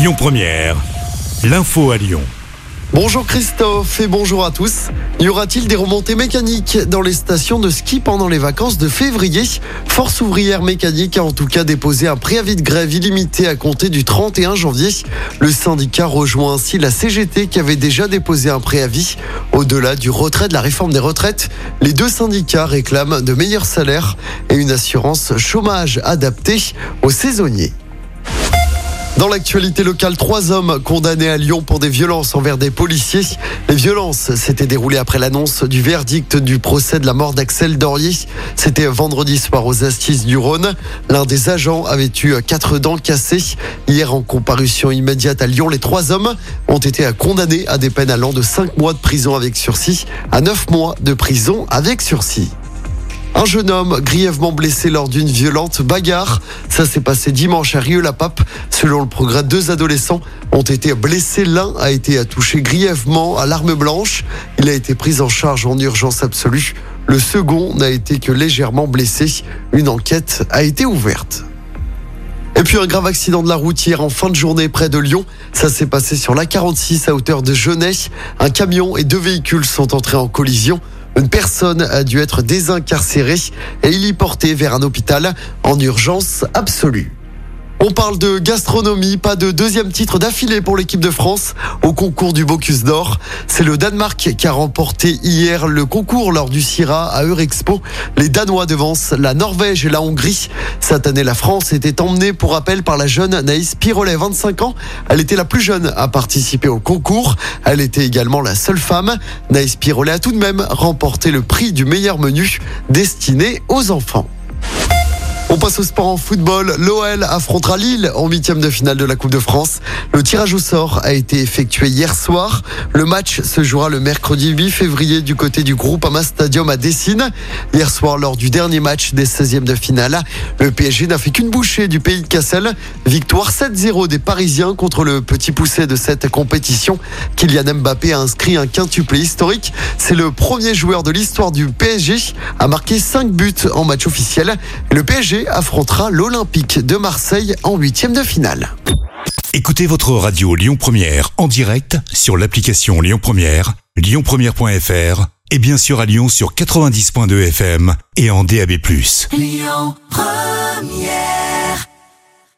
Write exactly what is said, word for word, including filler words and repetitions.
Lyon Première, l'info à Lyon. Bonjour Christophe et bonjour à tous. Y aura-t-il des remontées mécaniques dans les stations de ski pendant les vacances de février ? Force ouvrière mécanique a en tout cas déposé un préavis de grève illimité à compter du trente et un janvier. Le syndicat rejoint ainsi la C G T qui avait déjà déposé un préavis. Au-delà du retrait de la réforme des retraites, les deux syndicats réclament de meilleurs salaires et une assurance chômage adaptée aux saisonniers. Dans l'actualité locale, trois hommes condamnés à Lyon pour des violences envers des policiers. Les violences s'étaient déroulées après l'annonce du verdict du procès de la mort d'Axel Dorier. C'était vendredi soir aux Assises du Rhône. L'un des agents avait eu quatre dents cassées. Hier, en comparution immédiate à Lyon, les trois hommes ont été condamnés à des peines allant de cinq mois de prison avec sursis à neuf mois de prison avec sursis. Un jeune homme grièvement blessé lors d'une violente bagarre. Ça s'est passé dimanche à Rieu-la-Pape. Selon le Progrès, deux adolescents ont été blessés. L'un a été touché grièvement à l'arme blanche. Il a été pris en charge en urgence absolue. Le second n'a été que légèrement blessé. Une enquête a été ouverte. Et puis un grave accident de la route hier en fin de journée près de Lyon. Ça s'est passé sur l'A quarante-six à hauteur de Genay. Un camion et deux véhicules sont entrés en collision. Une personne a dû être désincarcérée et héliportée vers un hôpital en urgence absolue. On parle de gastronomie, pas de deuxième titre d'affilée pour l'équipe de France au concours du Bocuse d'Or. C'est le Danemark qui a remporté hier le concours lors du Sirha à Eurexpo. Les Danois devancent la Norvège et la Hongrie. Cette année, la France était emmenée pour rappel par la jeune Naïs Pirolet, vingt-cinq ans. Elle était la plus jeune à participer au concours. Elle était également la seule femme. Naïs Pirolet a tout de même remporté le prix du meilleur menu destiné aux enfants. On passe au sport en football. L'O L affrontera Lille en huitième de finale de la Coupe de France. Le tirage au sort a été effectué hier soir. Le match se jouera le mercredi huit février du côté du Groupama Stadium à Décines. Hier soir, lors du dernier match des seizièmes de finale, le P S G n'a fait qu'une bouchée du pays de Cassel. Victoire sept zéro des Parisiens contre le petit poucet de cette compétition. Kylian Mbappé a inscrit un quintuplé historique. C'est le premier joueur de l'histoire du P S G à marquer cinq buts en match officiel. Le P S G affrontera l'Olympique de Marseille en huitième de finale. Écoutez votre radio Lyon Première en direct sur l'application Lyon Première, lyon première point f r et bien sûr à Lyon sur quatre-vingt-dix virgule deux F M et en D A B plus. Lyon Première.